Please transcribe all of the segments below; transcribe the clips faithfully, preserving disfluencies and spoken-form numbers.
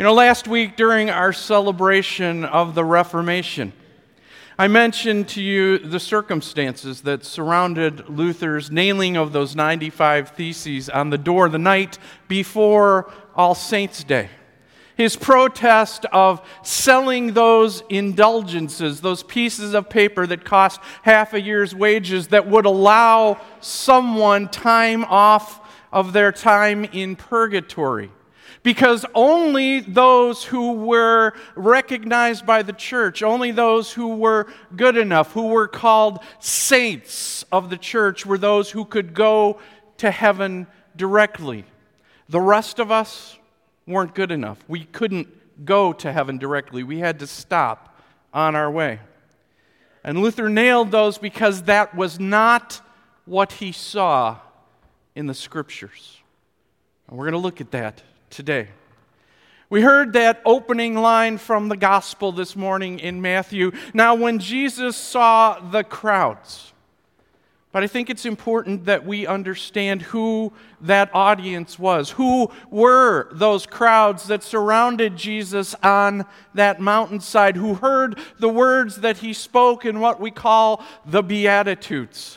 You know, last week during our celebration of the Reformation, I mentioned to you the circumstances that surrounded Luther's nailing of those ninety-five theses on the door the night before All Saints' Day. His protest of selling those indulgences, those pieces of paper that cost half a year's wages that would allow someone time off of their time in purgatory. Because only those who were recognized by the church, only those who were good enough, who were called saints of the church, were those who could go to heaven directly. The rest of us weren't good enough. We couldn't go to heaven directly. We had to stop on our way. And Luther nailed those because that was not what he saw in the Scriptures. And we're going to look at that today. We heard that opening line from the Gospel this morning in Matthew. Now, when Jesus saw the crowds, but I think it's important that we understand who that audience was. Who were those crowds that surrounded Jesus on that mountainside, who heard the words that he spoke in what we call the Beatitudes?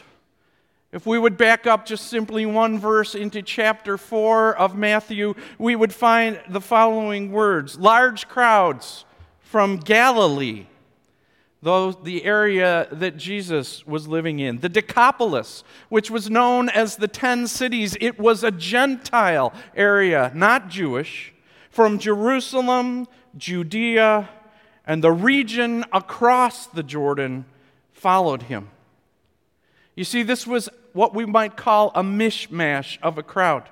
If we would back up just simply one verse into chapter four of Matthew, we would find the following words. Large crowds from Galilee, though the area that Jesus was living in. The Decapolis, which was known as the Ten Cities. It was a Gentile area, not Jewish, from Jerusalem, Judea, and the region across the Jordan followed him. You see, this was what we might call a mishmash of a crowd.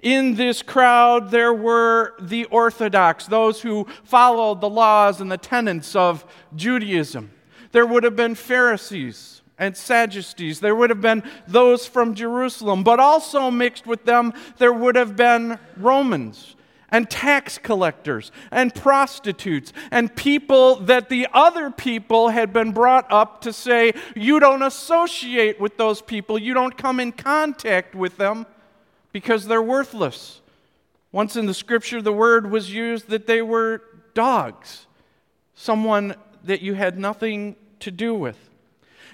In this crowd, there were the Orthodox, those who followed the laws and the tenets of Judaism. There would have been Pharisees and Sadducees. There would have been those from Jerusalem, but also mixed with them, there would have been Romans and tax collectors and prostitutes and people that the other people had been brought up to say, you don't associate with those people, you don't come in contact with them because they're worthless. Once in the Scripture, the word was used that they were dogs, someone that you had nothing to do with.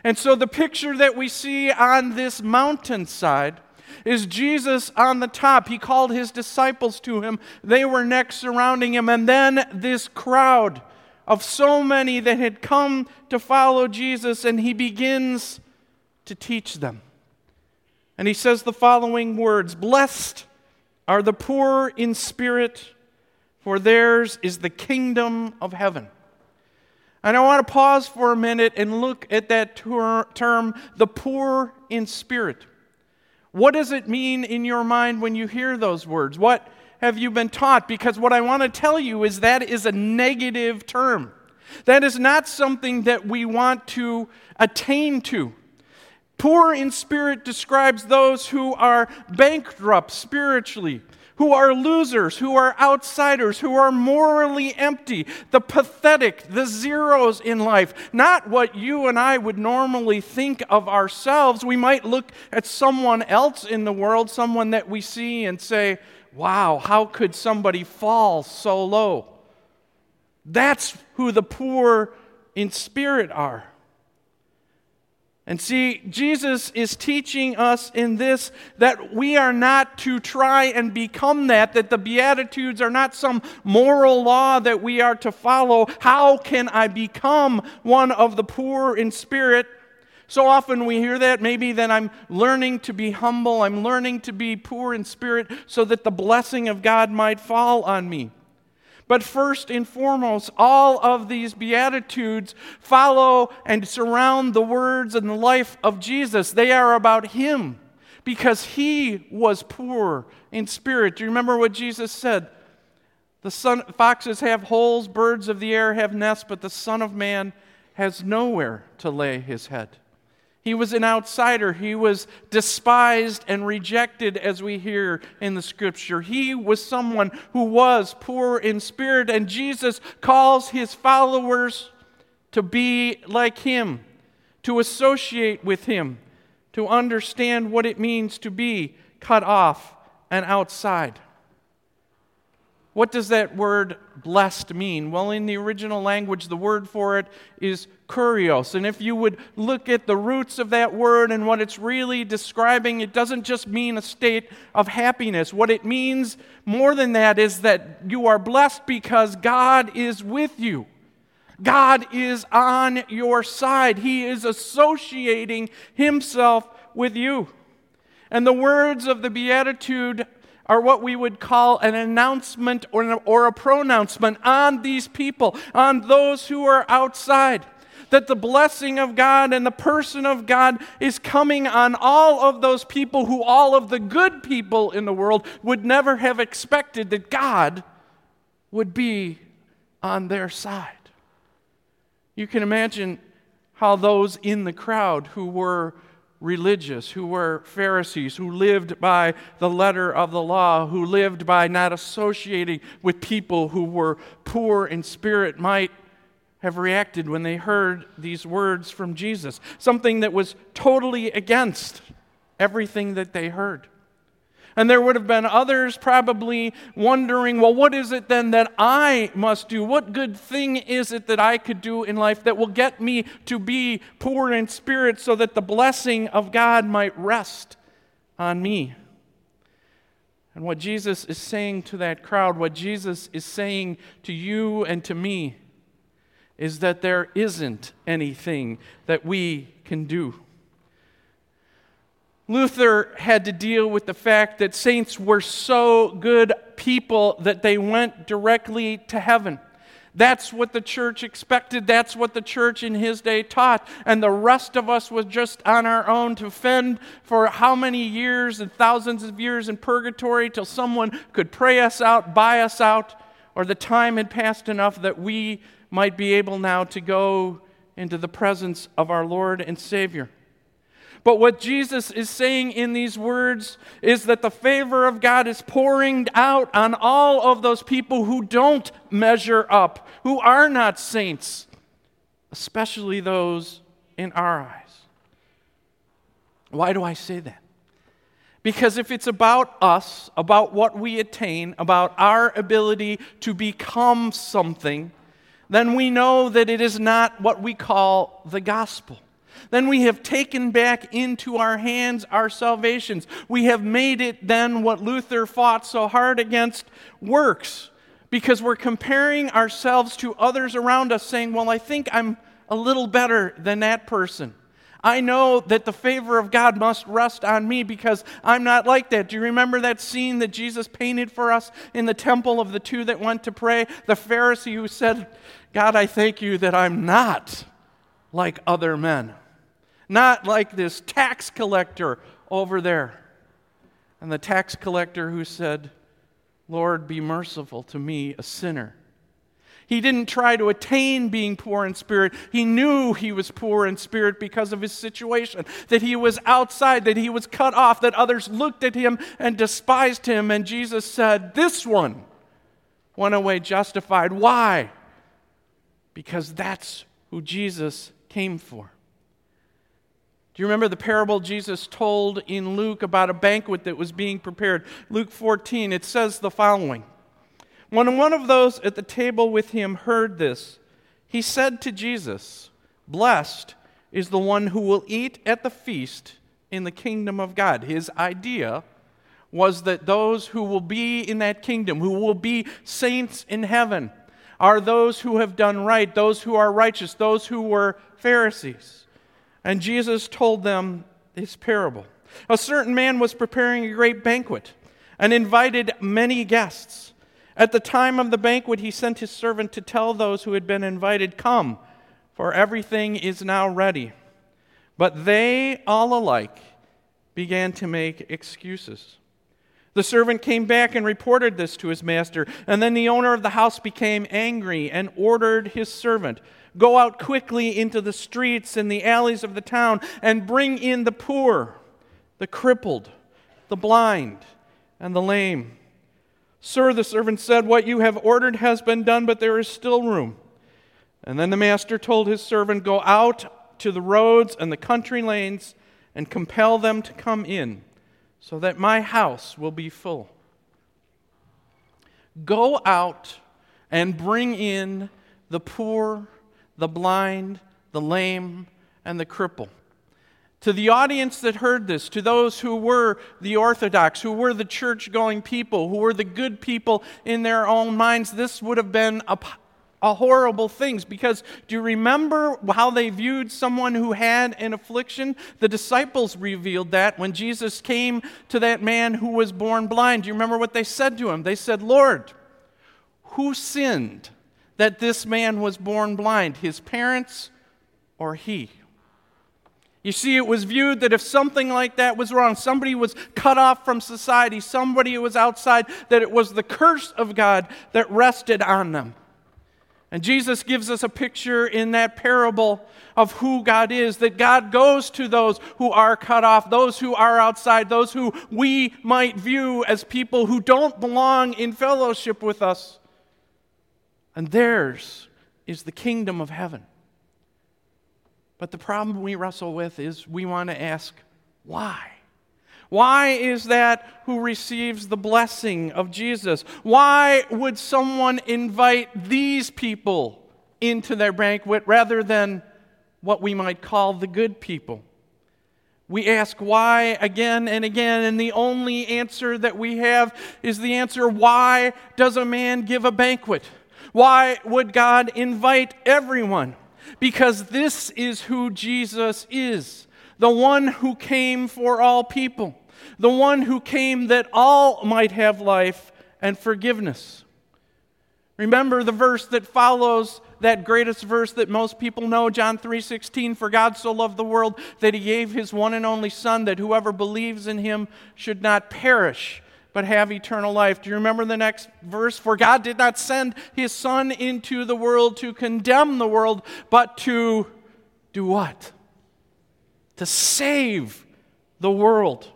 And so the picture that we see on this mountainside is Jesus on the top. He called his disciples to him. They were next, surrounding him. And then this crowd of so many that had come to follow Jesus, and he begins to teach them. And he says the following words, "Blessed are the poor in spirit, for theirs is the kingdom of heaven." And I want to pause for a minute and look at that ter- term, the poor in spirit. What does it mean in your mind when you hear those words? What have you been taught? Because what I want to tell you is that is a negative term. That is not something that we want to attain to. Poor in spirit describes those who are bankrupt spiritually, who are losers, who are outsiders, who are morally empty, the pathetic, the zeros in life. Not what you and I would normally think of ourselves. We might look at someone else in the world, someone that we see and say, wow, how could somebody fall so low? That's who the poor in spirit are. And see, Jesus is teaching us in this that we are not to try and become that, that the Beatitudes are not some moral law that we are to follow. How can I become one of the poor in spirit? So often we hear that, maybe that I'm learning to be humble, I'm learning to be poor in spirit so that the blessing of God might fall on me. But first and foremost, all of these Beatitudes follow and surround the words and the life of Jesus. They are about him because he was poor in spirit. Do you remember what Jesus said? The son, foxes have holes, birds of the air have nests, but the Son of Man has nowhere to lay his head. He was an outsider. He was despised and rejected, as we hear in the Scripture. He was someone who was poor in spirit, and Jesus calls his followers to be like him, to associate with him, to understand what it means to be cut off and outside. What does that word blessed mean? Well, in the original language, the word for it is kurios. And if you would look at the roots of that word and what it's really describing, it doesn't just mean a state of happiness. What it means more than that is that you are blessed because God is with you. God is on your side. He is associating himself with you. And the words of the Beatitude are what we would call an announcement or, an, or a pronouncement on these people, on those who are outside, that the blessing of God and the person of God is coming on all of those people who all of the good people in the world would never have expected that God would be on their side. You can imagine how those in the crowd who were religious, who were Pharisees, who lived by the letter of the law, who lived by not associating with people who were poor in spirit, might have reacted when they heard these words from Jesus. Something that was totally against everything that they heard. And there would have been others probably wondering, well, what is it then that I must do? What good thing is it that I could do in life that will get me to be poor in spirit so that the blessing of God might rest on me? And what Jesus is saying to that crowd, what Jesus is saying to you and to me, is that there isn't anything that we can do. Luther had to deal with the fact that saints were so good people that they went directly to heaven. That's what the church expected. That's what the church in his day taught. And the rest of us was just on our own to fend for how many years and thousands of years in purgatory till someone could pray us out, buy us out, or the time had passed enough that we might be able now to go into the presence of our Lord and Savior. But what Jesus is saying in these words is that the favor of God is pouring out on all of those people who don't measure up, who are not saints, especially those in our eyes. Why do I say that? Because if it's about us, about what we attain, about our ability to become something, then we know that it is not what we call the gospel. Then we have taken back into our hands our salvations. We have made it then what Luther fought so hard against, works, because we're comparing ourselves to others around us saying, well, I think I'm a little better than that person. I know that the favor of God must rest on me because I'm not like that. Do you remember that scene that Jesus painted for us in the temple of the two that went to pray? The Pharisee who said, God, I thank you that I'm not like other men. Not like this tax collector over there. And the tax collector who said, Lord, be merciful to me, a sinner. He didn't try to attain being poor in spirit. He knew he was poor in spirit because of his situation, that he was outside, that he was cut off, that others looked at him and despised him. And Jesus said, this one went away justified. Why? Because that's who Jesus came for. Do you remember the parable Jesus told in Luke about a banquet that was being prepared? Luke fourteen, it says the following. When one of those at the table with him heard this, he said to Jesus, blessed is the one who will eat at the feast in the kingdom of God. His idea was that those who will be in that kingdom, who will be saints in heaven, are those who have done right, those who are righteous, those who were Pharisees. And Jesus told them this parable. A certain man was preparing a great banquet and invited many guests. At the time of the banquet, he sent his servant to tell those who had been invited, come, for everything is now ready. But they all alike began to make excuses. The servant came back and reported this to his master, and then the owner of the house became angry and ordered his servant, go out quickly into the streets and the alleys of the town and bring in the poor, the crippled, the blind, and the lame. Sir, the servant said, what you have ordered has been done, but there is still room. And then the master told his servant, go out to the roads and the country lanes and compel them to come in, so that my house will be full. Go out and bring in the poor, the blind, the lame, and the cripple. To the audience that heard this, to those who were the Orthodox, who were the church-going people, who were the good people in their own minds, this would have been a, a horrible thing. Because do you remember how they viewed someone who had an affliction? The disciples revealed that when Jesus came to that man who was born blind. Do you remember what they said to him? They said, "Lord, who sinned that this man was born blind, his parents or he?" You see, it was viewed that if something like that was wrong, somebody was cut off from society, somebody was outside, that it was the curse of God that rested on them. And Jesus gives us a picture in that parable of who God is, that God goes to those who are cut off, those who are outside, those who we might view as people who don't belong in fellowship with us. And theirs is the kingdom of heaven. But the problem we wrestle with is we want to ask, why? Why is that who receives the blessing of Jesus? Why would someone invite these people into their banquet rather than what we might call the good people? We ask why again and again, and the only answer that we have is the answer, why does a man give a banquet? Why would God invite everyone? Because this is who Jesus is, the one who came for all people, the one who came that all might have life and forgiveness. Remember the verse that follows that greatest verse that most people know, John three sixteen, "For God so loved the world that he gave his one and only Son, that whoever believes in him should not perish, but have eternal life." Do you remember the next verse? "For God did not send his Son into the world to condemn the world, but to do what? To save the world."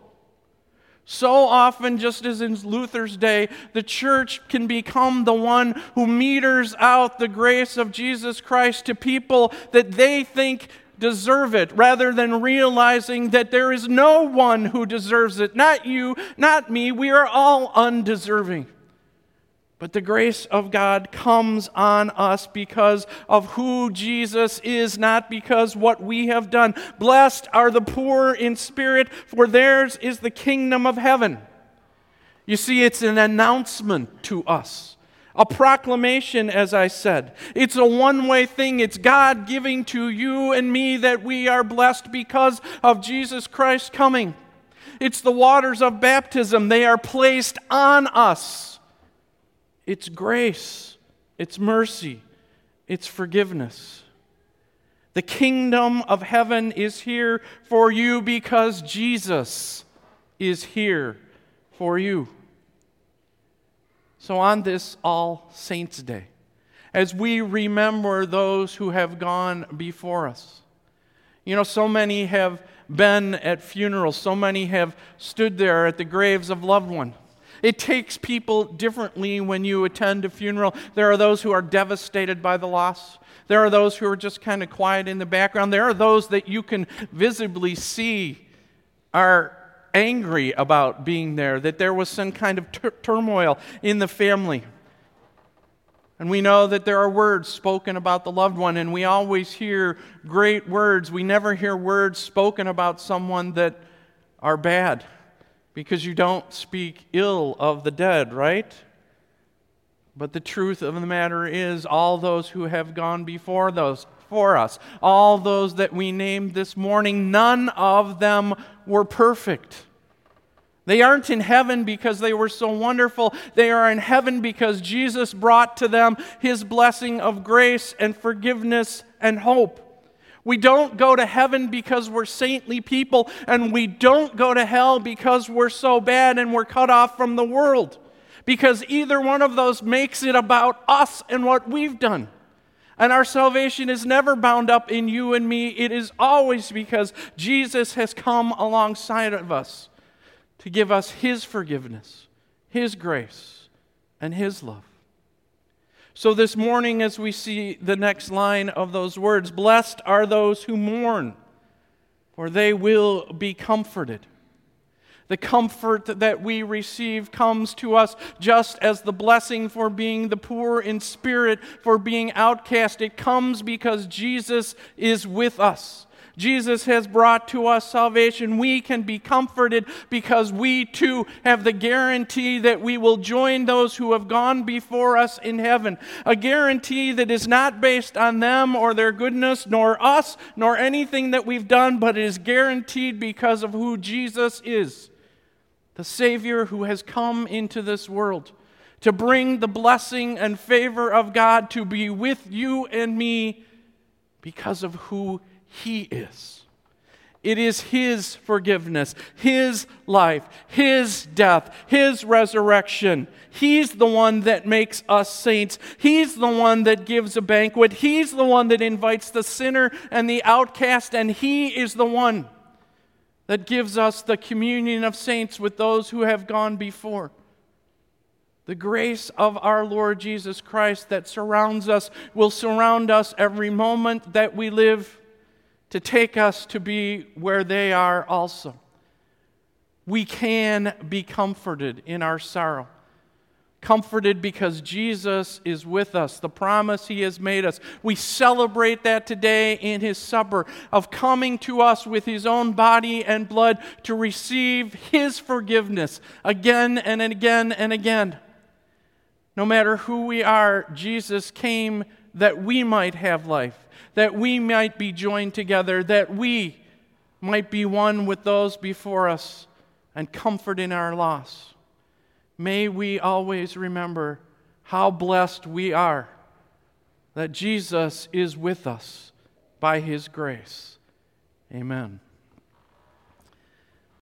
So often, just as in Luther's day, the church can become the one who meters out the grace of Jesus Christ to people that they think deserve it, rather than realizing that there is no one who deserves it. Not you, not me. We are all undeserving. But the grace of God comes on us because of who Jesus is, not because what we have done. "Blessed are the poor in spirit, for theirs is the kingdom of heaven." You see, it's an announcement to us. A proclamation, as I said. It's a one-way thing. It's God giving to you and me that we are blessed because of Jesus Christ coming. It's the waters of baptism. They are placed on us. It's grace. It's mercy. It's forgiveness. The kingdom of heaven is here for you because Jesus is here for you. So on this All Saints' Day, as we remember those who have gone before us, you know, so many have been at funerals, so many have stood there at the graves of loved ones. It takes people differently when you attend a funeral. There are those who are devastated by the loss. There are those who are just kind of quiet in the background. There are those that you can visibly see are angry about being there, that there was some kind of tur- turmoil in the family. And we know that there are words spoken about the loved one, and we always hear great words. We never hear words spoken about someone that are bad, because you don't speak ill of the dead, right? But the truth of the matter is, all those who have gone before those for us, all those that we named this morning, none of them were perfect. They aren't in heaven because they were so wonderful. They are in heaven because Jesus brought to them his blessing of grace and forgiveness and hope. We don't go to heaven because we're saintly people, and we don't go to hell because we're so bad and we're cut off from the world, because either one of those makes it about us and what we've done. And our salvation is never bound up in you and me. It is always because Jesus has come alongside of us to give us his forgiveness, his grace, and his love. So this morning, as we see the next line of those words, "Blessed are those who mourn, for they will be comforted." The comfort that we receive comes to us just as the blessing for being the poor in spirit, for being outcast. It comes because Jesus is with us. Jesus has brought to us salvation. We can be comforted because we too have the guarantee that we will join those who have gone before us in heaven. A guarantee that is not based on them or their goodness, nor us, nor anything that we've done, but it is guaranteed because of who Jesus is, the Savior who has come into this world to bring the blessing and favor of God to be with you and me because of who He is. It is His forgiveness, His life, His death, His resurrection. He's the one that makes us saints. He's the one that gives a banquet. He's the one that invites the sinner and the outcast, and He is the one that gives us the communion of saints with those who have gone before. The grace of our Lord Jesus Christ that surrounds us will surround us every moment that we live, to take us to be where they are also. We can be comforted in our sorrow. Comforted because Jesus is with us, the promise He has made us. We celebrate that today in His supper of coming to us with His own body and blood to receive His forgiveness again and again and again. No matter who we are, Jesus came that we might have life, that we might be joined together, that we might be one with those before us and comfort in our loss. May we always remember how blessed we are that Jesus is with us by His grace. Amen.